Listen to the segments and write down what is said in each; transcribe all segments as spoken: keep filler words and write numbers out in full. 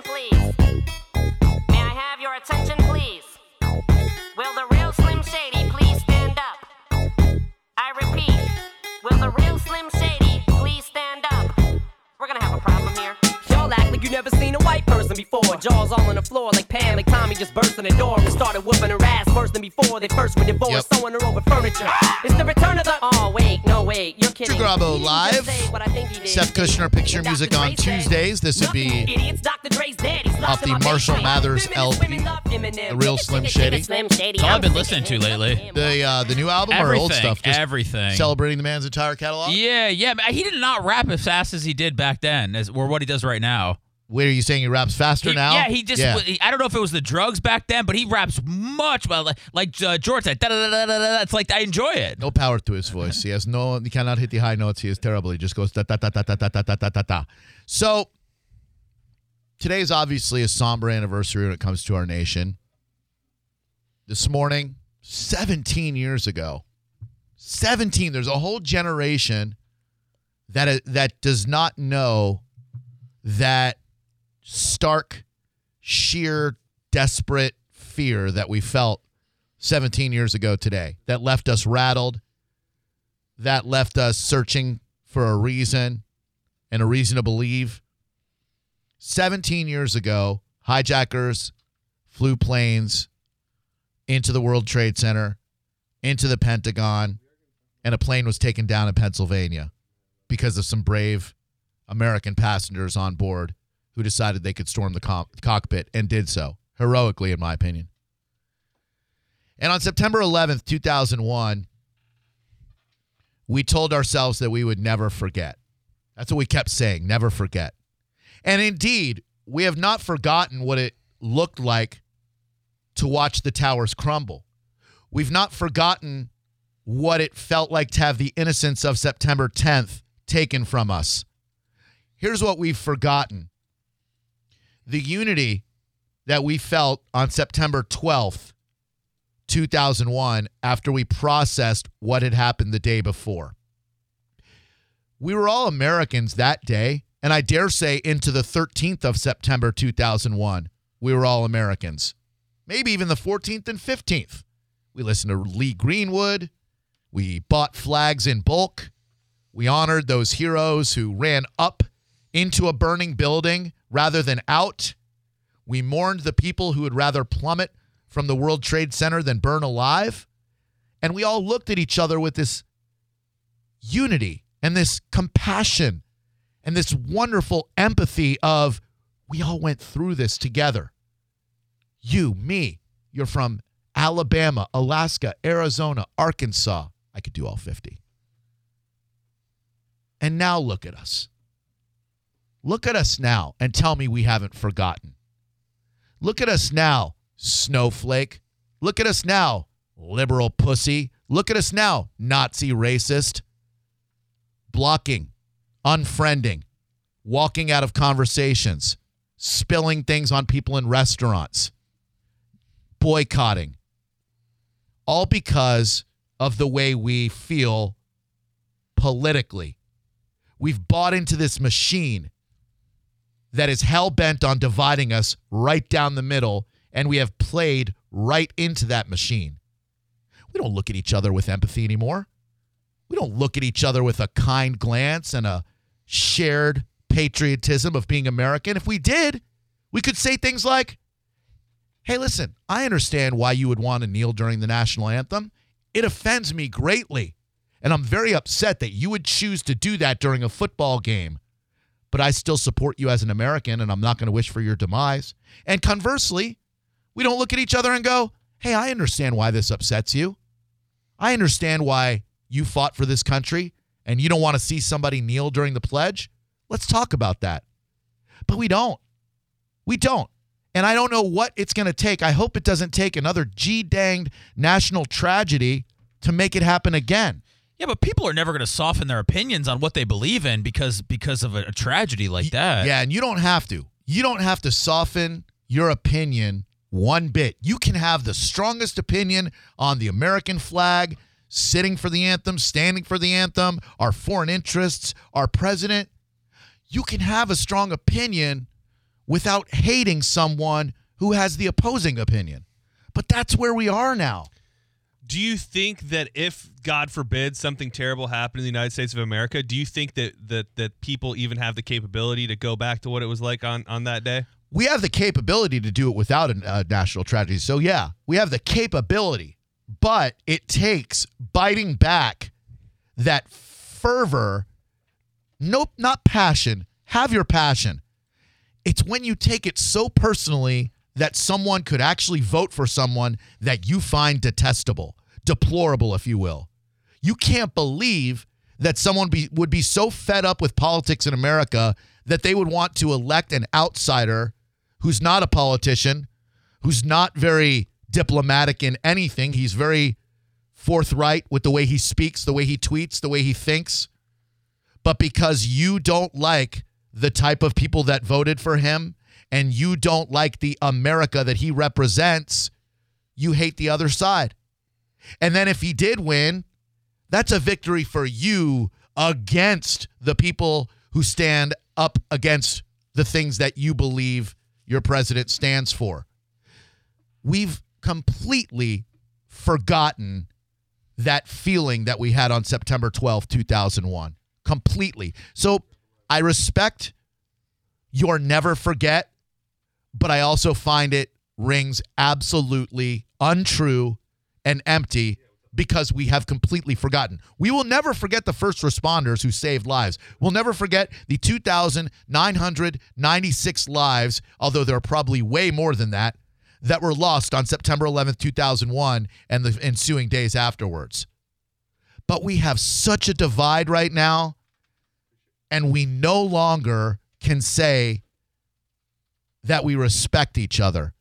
attention, please? May I have your attention, please? Will the real Slim Shady please stand up? I repeat, will the real Slim Shady please stand up? We're gonna have a problem here. Y'all act like you never seen a white person before. Jaws all on the floor like Pam, like Tommy just burst in the door and started whooping her ass worse than before. They first were divorced, yep. Throwing her over furniture. It's the return of the... Oh, wait, no, wait, you're kidding. Grabo live. Seth Kushner Picture Music on Tuesdays. This would be off the Marshall Mathers L P, The Real Slim Shady. That's all I've been listening to lately. The uh, the new album everything, or old stuff? Just everything. Celebrating the man's entire catalog? Yeah, yeah. He did not rap as fast as he did back then, as, or what he does right now. Wait, are you saying he raps faster he, now? Yeah, he just, yeah. I don't know if it was the drugs back then, but he raps much better. Like, like uh, George said, da, da, da, da, da. It's like, I enjoy it. No power to his voice. He has no, he cannot hit the high notes. He is terrible. He just goes da, da, da, da, da, da, da, da, da, da. So, today's obviously a somber anniversary when it comes to our nation. This morning, seventeen years ago, seventeen, there's a whole generation that that does not know that stark, sheer, desperate fear that we felt seventeen years ago today, that left us rattled, that left us searching for a reason and a reason to believe. seventeen years ago, hijackers flew planes into the World Trade Center, into the Pentagon, and a plane was taken down in Pennsylvania because of some brave American passengers on board who decided they could storm the com- cockpit and did so, heroically, in my opinion. And on September eleventh, two thousand one, we told ourselves that we would never forget. That's what we kept saying, never forget. And indeed, we have not forgotten what it looked like to watch the towers crumble. We've not forgotten what it felt like to have the innocence of September tenth taken from us. Here's what we've forgotten. The unity that we felt on September twelfth, two thousand one, after we processed what had happened the day before. We were all Americans that day, and I dare say into the thirteenth of September, two thousand one, we were all Americans. Maybe even the fourteenth and fifteenth. We listened to Lee Greenwood. We bought flags in bulk. We honored those heroes who ran up into a burning building rather than out. We mourned the people who would rather plummet from the World Trade Center than burn alive. And we all looked at each other with this unity and this compassion and this wonderful empathy of, we all went through this together. You, me, you're from Alabama, Alaska, Arizona, Arkansas. I could do all fifty. And now look at us. Look at us now and tell me we haven't forgotten. Look at us now, snowflake. Look at us now, liberal pussy. Look at us now, Nazi racist. Blocking, unfriending, walking out of conversations, spilling things on people in restaurants, boycotting. All because of the way we feel politically. We've bought into this machine that is hell-bent on dividing us right down the middle, and we have played right into that machine. We don't look at each other with empathy anymore. We don't look at each other with a kind glance and a shared patriotism of being American. If we did, we could say things like, hey, listen, I understand why you would want to kneel during the national anthem. It offends me greatly, and I'm very upset that you would choose to do that during a football game. But I still support you as an American, and I'm not going to wish for your demise. And conversely, we don't look at each other and go, hey, I understand why this upsets you. I understand why you fought for this country, and you don't want to see somebody kneel during the pledge. Let's talk about that. But we don't. We don't. And I don't know what it's going to take. I hope it doesn't take another G-danged national tragedy to make it happen again. Yeah, but people are never going to soften their opinions on what they believe in because because of a, a tragedy like that. Yeah, and you don't have to. You don't have to soften your opinion one bit. You can have the strongest opinion on the American flag, sitting for the anthem, standing for the anthem, our foreign interests, our president. You can have a strong opinion without hating someone who has the opposing opinion. But that's where we are now. Do you think that if, God forbid, something terrible happened in the United States of America, do you think that that that people even have the capability to go back to what it was like on, on that day? We have the capability to do it without a uh, national tragedy. So, yeah, we have the capability. But it takes biting back that fervor. Nope, not passion. Have your passion. It's when you take it so personally that someone could actually vote for someone that you find detestable, deplorable, if you will. You can't believe that someone be, would be so fed up with politics in America that they would want to elect an outsider who's not a politician, who's not very diplomatic in anything. He's very forthright with the way he speaks, the way he tweets, the way he thinks. But because you don't like the type of people that voted for him, and you don't like the America that he represents, you hate the other side. And then if he did win, that's a victory for you against the people who stand up against the things that you believe your president stands for. We've completely forgotten that feeling that we had on September twelfth, two thousand one. Completely. So I respect your never forget, but I also find it rings absolutely untrue and empty because we have completely forgotten. We will never forget the first responders who saved lives. We'll never forget the two thousand nine hundred ninety-six lives, although there are probably way more than that, that were lost on September eleventh, two thousand one and the ensuing days afterwards. But we have such a divide right now, and we no longer can say that we respect each other.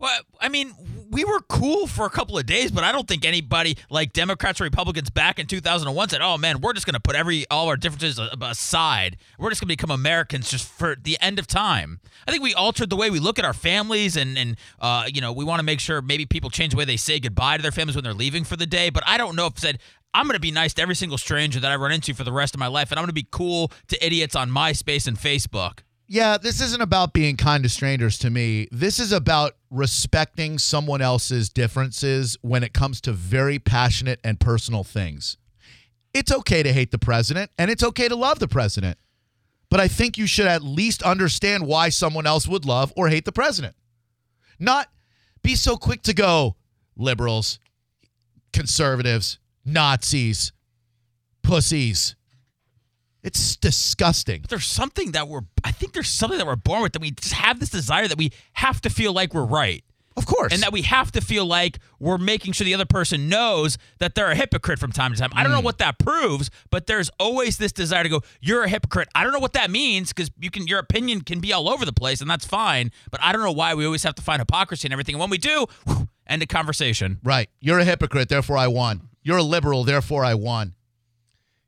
Well, I mean, we were cool for a couple of days, but I don't think anybody like Democrats or Republicans back in two thousand one said, oh, man, we're just going to put every all our differences aside. We're just going to become Americans just for the end of time. I think we altered the way we look at our families, and, and uh, you know, we want to make sure maybe people change the way they say goodbye to their families when they're leaving for the day. But I don't know if said, I'm going to be nice to every single stranger that I run into for the rest of my life, and I'm going to be cool to idiots on MySpace and Facebook. Yeah, this isn't about being kind to strangers to me. This is about respecting someone else's differences when it comes to very passionate and personal things. It's okay to hate the president, and it's okay to love the president. But I think you should at least understand why someone else would love or hate the president. Not be so quick to go, liberals, conservatives, Nazis, pussies. It's disgusting. But there's something that we're, I think there's something that we're born with, that we just have this desire that we have to feel like we're right. Of course. And that we have to feel like we're making sure the other person knows that they're a hypocrite from time to time. Mm. I don't know what that proves, but there's always this desire to go, you're a hypocrite. I don't know what that means, because you can, your opinion can be all over the place, and that's fine. But I don't know why we always have to find hypocrisy in everything. And when we do, whew, end of conversation. Right. You're a hypocrite, therefore I won. You're a liberal, therefore I won.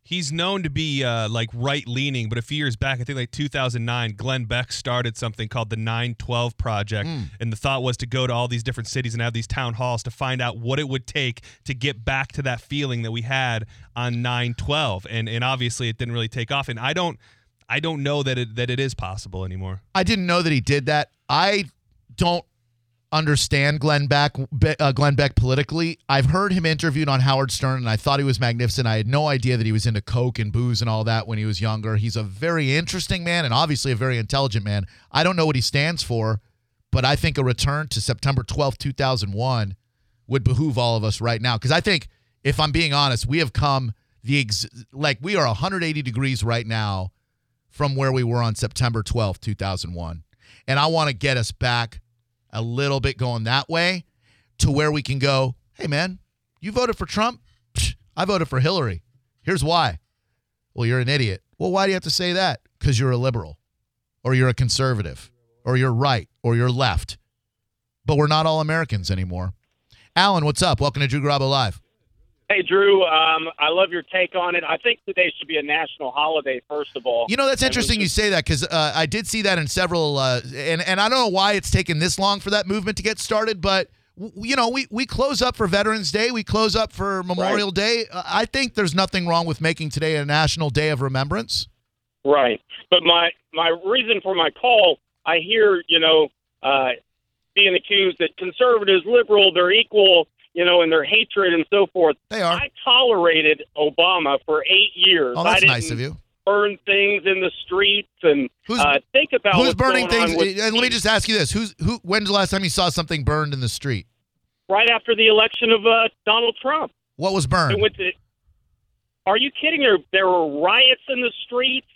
He's known to be uh, like right-leaning, but a few years back, I think like two thousand nine, Glenn Beck started something called the nine twelve Project, mm. and the thought was to go to all these different cities and have these town halls to find out what it would take to get back to that feeling that we had on nine twelve, and and obviously it didn't really take off, and I don't I don't know that it, that it is possible anymore. I didn't know that he did that. I don't understand Glenn Beck, uh, Glenn Beck politically. I've heard him interviewed on Howard Stern, and I thought he was magnificent. I had no idea that he was into coke and booze and all that when he was younger. He's a very interesting man and obviously a very intelligent man. I don't know what he stands for, but I think a return to September twelfth, two thousand one would behoove all of us right now, because I think, if I'm being honest, we have come the ex- like we are one hundred eighty degrees right now from where we were on September twelfth, two thousand one, and I want to get us back a little bit going that way to where we can go, hey, man, you voted for Trump? Psh, I voted for Hillary. Here's why. Well, you're an idiot. Well, why do you have to say that? Because you're a liberal, or you're a conservative, or you're right, or you're left. But we're not all Americans anymore. Alan, what's up? Welcome to Drew Garabo Live. Hey, Drew, um, I love your take on it. I think today should be a national holiday, first of all. You know, that's interesting you say that, because uh, I did see that in several uh, – and, and I don't know why it's taken this long for that movement to get started, but, w- you know, we, we close up for Veterans Day. We close up for Memorial right. Day. Uh, I think there's nothing wrong with making today a national day of remembrance. Right. But my, my reason for my call I hear, you know, uh, being accused that conservatives, liberal, they're equal, you know, in their hatred and so forth. They are. I tolerated Obama for eight years. Oh, that's I didn't nice of you. Burn things in the streets and who's, uh, think about who's burning things. With- and let me just ask you this: Who's who? When's the last time you saw something burned in the street? Right after the election of uh, Donald Trump. What was burned? It went to, are you kidding? There, there were riots in the streets.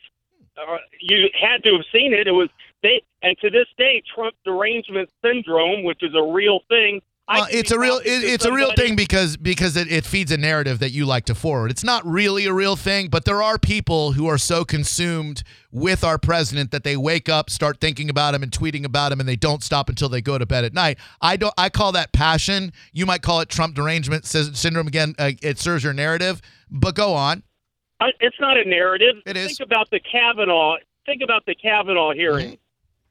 Uh, you had to have seen it. It was they, and to this day, Trump derangement syndrome, which is a real thing. Uh, it's a real it, it's somebody. a real thing because because it, it feeds a narrative that you like to forward. It's not really a real thing, but there are people who are so consumed with our president that they wake up, start thinking about him and tweeting about him, and they don't stop until they go to bed at night. I don't. I call that passion. You might call it Trump derangement syndrome. Again, uh, it serves your narrative, but go on. Uh, it's not a narrative. It is. Think about the Kavanaugh. Think about the Kavanaugh hearing.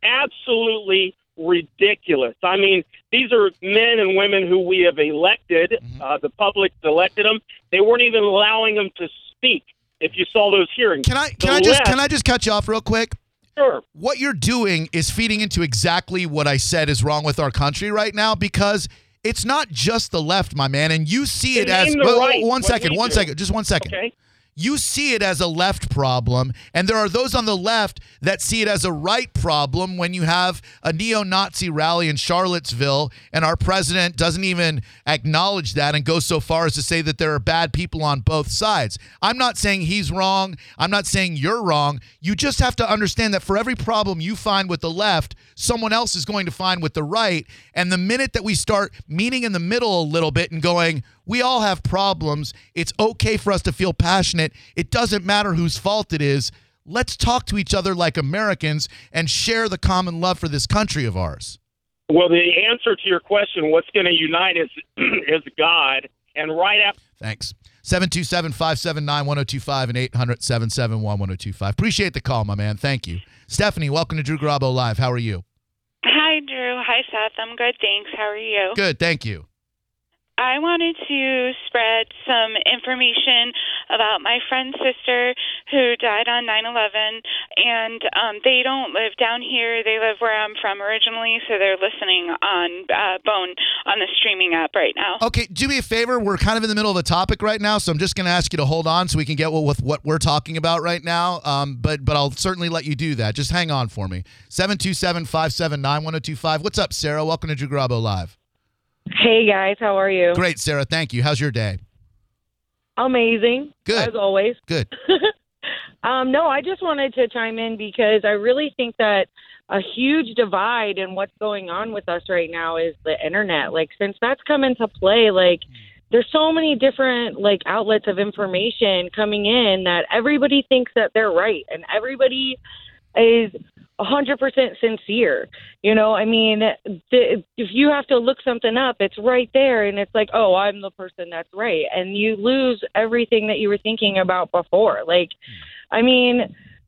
Mm-hmm. Absolutely ridiculous. I mean, these are men and women who we have elected. Mm-hmm. Uh, the public elected them. They weren't even allowing them to speak. If you saw those hearings, can I can the I just left, can I just cut you off real quick? Sure. What you're doing is feeding into exactly what I said is wrong with our country right now, because it's not just the left, my man, and you see it as well, right, one second, one do. second, just one second. Okay. You see it as a left problem, and there are those on the left that see it as a right problem when you have a neo-Nazi rally in Charlottesville, and our president doesn't even acknowledge that and goes so far as to say that there are bad people on both sides. I'm not saying he's wrong. I'm not saying you're wrong. You just have to understand that for every problem you find with the left, someone else is going to find with the right, and the minute that we start meeting in the middle a little bit and going, we all have problems. It's okay for us to feel passionate. It doesn't matter whose fault it is. Let's talk to each other like Americans and share the common love for this country of ours. Well, the answer to your question, what's going to unite is, is God. And right after... Thanks. seven two seven, five seven nine, one oh two five and eight hundred, seven seven one, one oh two five. Appreciate the call, my man. Thank you. Stephanie, welcome to Drew Garabo Live. How are you? Hi, Drew. Hi, Seth. I'm good, thanks. How are you? Good, thank you. I wanted to spread some information about my friend's sister who died on nine eleven, and um, they don't live down here. They live where I'm from originally, so they're listening on uh, Bone on the streaming app right now. Okay, do me a favor. We're kind of in the middle of a topic right now, so I'm just going to ask you to hold on so we can get with what we're talking about right now, um, but, but I'll certainly let you do that. Just hang on for me. seven two seven, five seven nine, one oh two five. What's up, Sarah? Welcome to Drew Garabo Live. Hey, guys. How are you? Great, Sarah. Thank you. How's your day? Amazing. Good. As always. Good. um, no, I just wanted to chime in because I really think that a huge divide in what's going on with us right now is the internet. Like, since that's come into play, like, there's so many different, like, outlets of information coming in that everybody thinks that they're right. And everybody is... one hundred percent sincere. You know, I mean, th- if you have to look something up, it's right there. And it's like, oh, I'm the person that's right. And you lose everything that you were thinking about before. Like, I mean,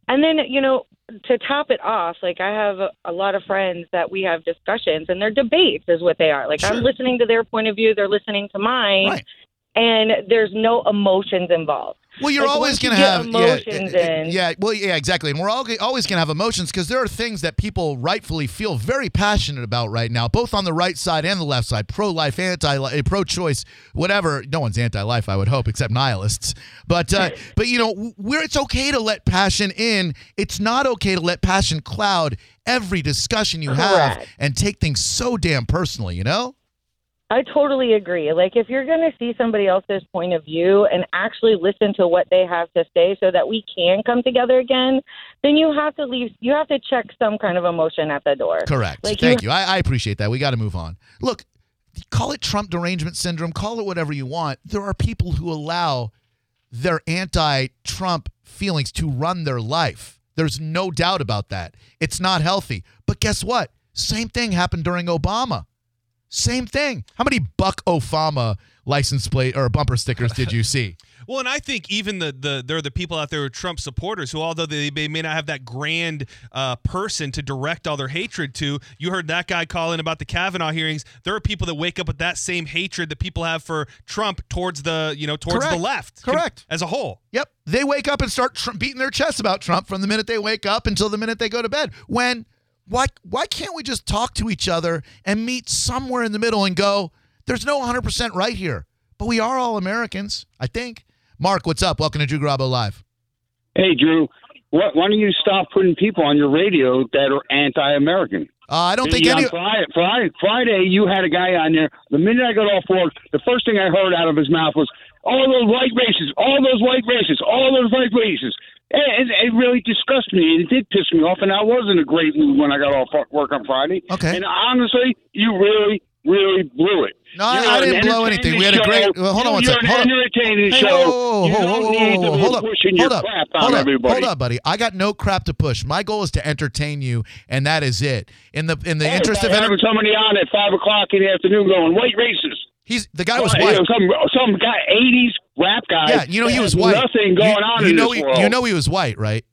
and then, you know, to top it off, like I have a, a lot of friends that we have discussions and their debates is what they are. Like, sure. I'm listening to their point of view. They're listening to mine. Right. And there's no emotions involved. Well, you're like always going to have emotions. Yeah, in. yeah, well, yeah, exactly. And we're all, always going to have emotions because there are things that people rightfully feel very passionate about right now, both on the right side and the left side, pro-life, anti-life, pro-choice, whatever. No one's anti-life, I would hope, except nihilists. But, uh, but you know, where it's okay to let passion in, it's not okay to let passion cloud every discussion you have. Correct. And take things so damn personally, you know? I totally agree. Like, if you're going to see somebody else's point of view and actually listen to what they have to say so that we can come together again, then you have to leave. You have to check some kind of emotion at the door. Correct. Like, Thank you. you. I, I appreciate that. We got to move on. Look, call it Trump derangement syndrome. Call it whatever you want. There are people who allow their anti-Trump feelings to run their life. There's no doubt about that. It's not healthy. But guess what? Same thing happened during Obama. Same thing. How many Buck Obama license plate or bumper stickers did you see? Well, and I think even the, the there are the people out there who are Trump supporters who, although they may not have that grand uh, person to direct all their hatred to, you heard that guy call in about the Kavanaugh hearings. There are people that wake up with that same hatred that people have for Trump towards the you know towards Correct. the left, correct, as a whole. Yep, they wake up and start tr- beating their chests about Trump from the minute they wake up until the minute they go to bed. When Why why can't we just talk to each other and meet somewhere in the middle and go, there's no one hundred percent right here, but we are all Americans, I think. Mark, what's up? Welcome to Drew Garabo Live. Hey, Drew. Why don't you stop putting people on your radio that are anti-American? Uh, I don't think any... Friday, Friday, Friday, you had a guy on there. The minute I got off work, the first thing I heard out of his mouth was, all those white racists, all those white racists, all those white racists. And it really disgusted me. It did piss me off, and I was in a great mood when I got off work on Friday. Okay. And honestly, you really, really blew it. No, you're I didn't blow anything. We had a great... Well, hold on one second. You're an entertaining show. Hold up. Hold up. Hold up. Hold up, buddy. I got no crap to push. My goal is to entertain you, and that is it. In the in the hey, interest of... Enter- having somebody on at five o'clock in the afternoon going, white racist. He's the guy was oh, white. Some, some guy, eighties rap guy. Yeah, you know he was white. Nothing going you, on you in know this he, world. You know he was white, right?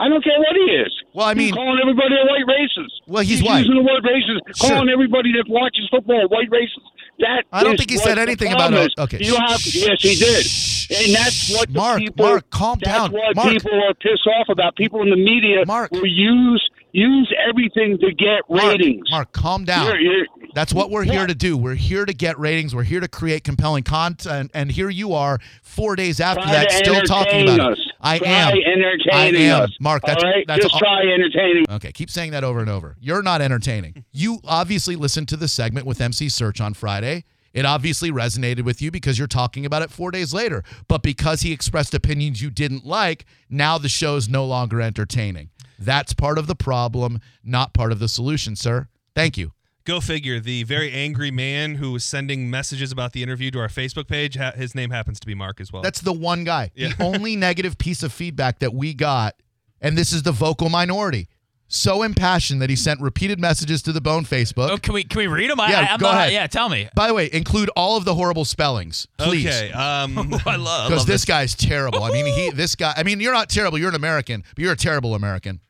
I don't care what he is. Well, I mean, he's calling everybody a white racist. Well, he's, he's white. Using the word racist, sure. Calling everybody that watches football white racist. That I don't think he said anything about it. Okay. You have, yes, he did. And that's what Mark, the people. Mark, calm that's down. That's what Mark. People are pissed off about. People in the media Mark. Who use use everything to get ratings. Mark, Mark calm down. You're, you're, That's what we're here to do. We're here to get ratings. We're here to create compelling content. And here you are four days after try that still talking about us. It. I try am. entertaining I am. Us. Mark, that's, all right? that's Just all. try entertaining. Okay, keep saying that over and over. You're not entertaining. You obviously listened to the segment with M C Search on Friday. It obviously resonated with you because you're talking about it four days later. But because he expressed opinions you didn't like, now the show's no longer entertaining. That's part of the problem, not part of the solution, sir. Thank you. Go figure. The very angry man who was sending messages about the interview to our Facebook page, ha- his name happens to be Mark as well. That's the one guy. Yeah. The only negative piece of feedback that we got, and this is the vocal minority, so impassioned that he sent repeated messages to the Bone Facebook. Oh, can we can we read them? I, yeah, I, I'm go not, ahead. Yeah, tell me. By the way, include all of the horrible spellings, please. Okay. Um, I love because this, this guy's terrible. I mean, he this guy. I mean, you're not terrible. You're an American, but you're a terrible American.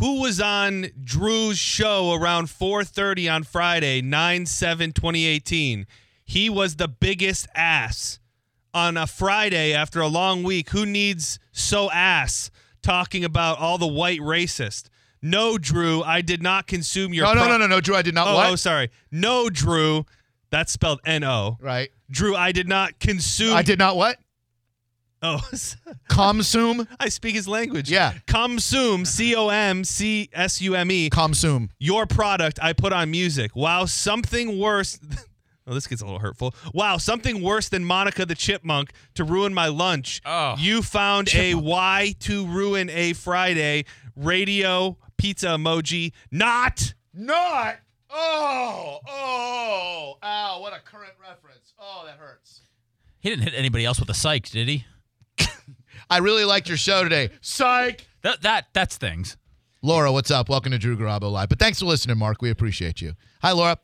Who was on Drew's show around four thirty on Friday, nine seven twenty eighteen? He was the biggest ass on a Friday after a long week. Who needs so ass talking about all the white racist? No, Drew, I did not consume your... No, pro- no, no, no, no, Drew, I did not... Oh, what? oh sorry. No, Drew, that's spelled N O. Right. Drew, I did not consume... I did not what? Oh, consume. I speak his language. Yeah. Consume, C O M C S U M E. Consume. Your product I put on music. Wow, something worse. Oh, this gets a little hurtful. Wow, something worse than Monica the Chipmunk to ruin my lunch. Oh. You found Chipmunk. A why to ruin a Friday radio pizza emoji. Not. Not. Oh, oh, ow, what a current reference. Oh, that hurts. He didn't hit anybody else with a psych, did he? I really liked your show today. Psych. That that that's things. Laura, what's up? Welcome to Drew Garabo Live. But thanks for listening, Mark. We appreciate you. Hi, Laura.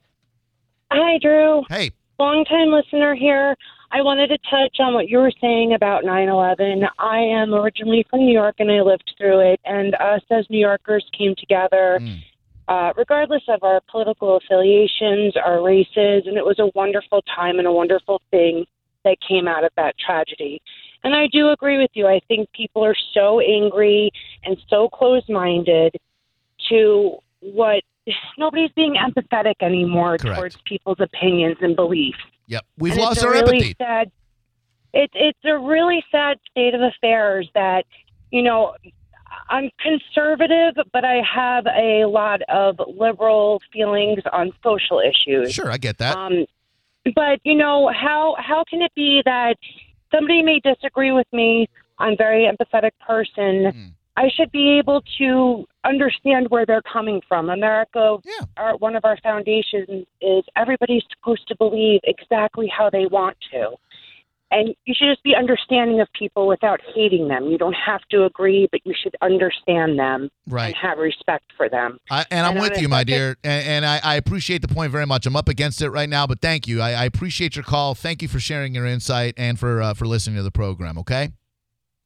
Hi, Drew. Hey. Long-time listener here. I wanted to touch on what you were saying about nine eleven. I am originally from New York, and I lived through it. And us as New Yorkers came together, mm. uh, regardless of our political affiliations, our races, and it was a wonderful time and a wonderful thing that came out of that tragedy. And I do agree with you. I think people are so angry and so closed-minded to what nobody's being empathetic anymore. Correct. Towards people's opinions and beliefs. Yep, we've and lost our really empathy. Sad, it, it's a really sad state of affairs that, you know, I'm conservative, but I have a lot of liberal feelings on social issues. Sure, I get that. Um, but, you know, how how can it be that... Somebody may disagree with me. I'm a very empathetic person. Mm. I should be able to understand where they're coming from. America, yeah. our, one of our foundations is everybody's supposed to believe exactly how they want to. And you should just be understanding of people without hating them. You don't have to agree, but you should understand them, right, and have respect for them. I, and I'm and with I'm you, my dear, and, and I, I appreciate the point very much. I'm up against it right now, but thank you. I, I appreciate your call. Thank you for sharing your insight and for uh, for listening to the program, okay?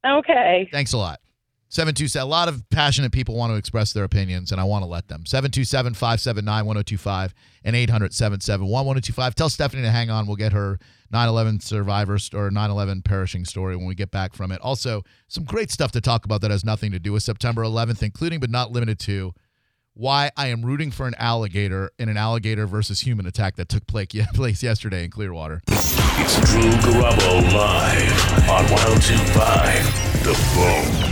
Okay. Thanks a lot. seven two seven, a lot of passionate people want to express their opinions, and I want to let them. seven two seven, five seven nine, one oh two five and eight hundred, seven seven one, one oh two five. Tell Stephanie to hang on. We'll get her nine eleven survivor st- or nine eleven perishing story when we get back from it. Also, some great stuff to talk about that has nothing to do with September eleventh, including but not limited to why I am rooting for an alligator in an alligator versus human attack that took place yesterday in Clearwater. It's Drew Garabo live on one oh two point five The Bone.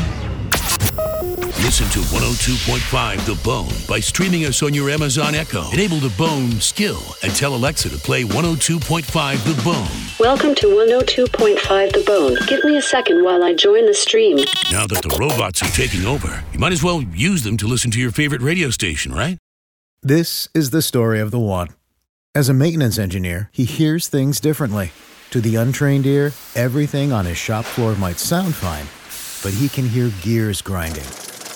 Listen to one oh two point five The Bone by streaming us on your Amazon Echo. Enable the Bone skill and tell Alexa to play one oh two point five The Bone. Welcome to one oh two point five The Bone. Give me a second while I join the stream. Now that the robots are taking over, you might as well use them to listen to your favorite radio station, right? This is the story of the one. As a maintenance engineer, he hears things differently. To the untrained ear, everything on his shop floor might sound fine, but he can hear gears grinding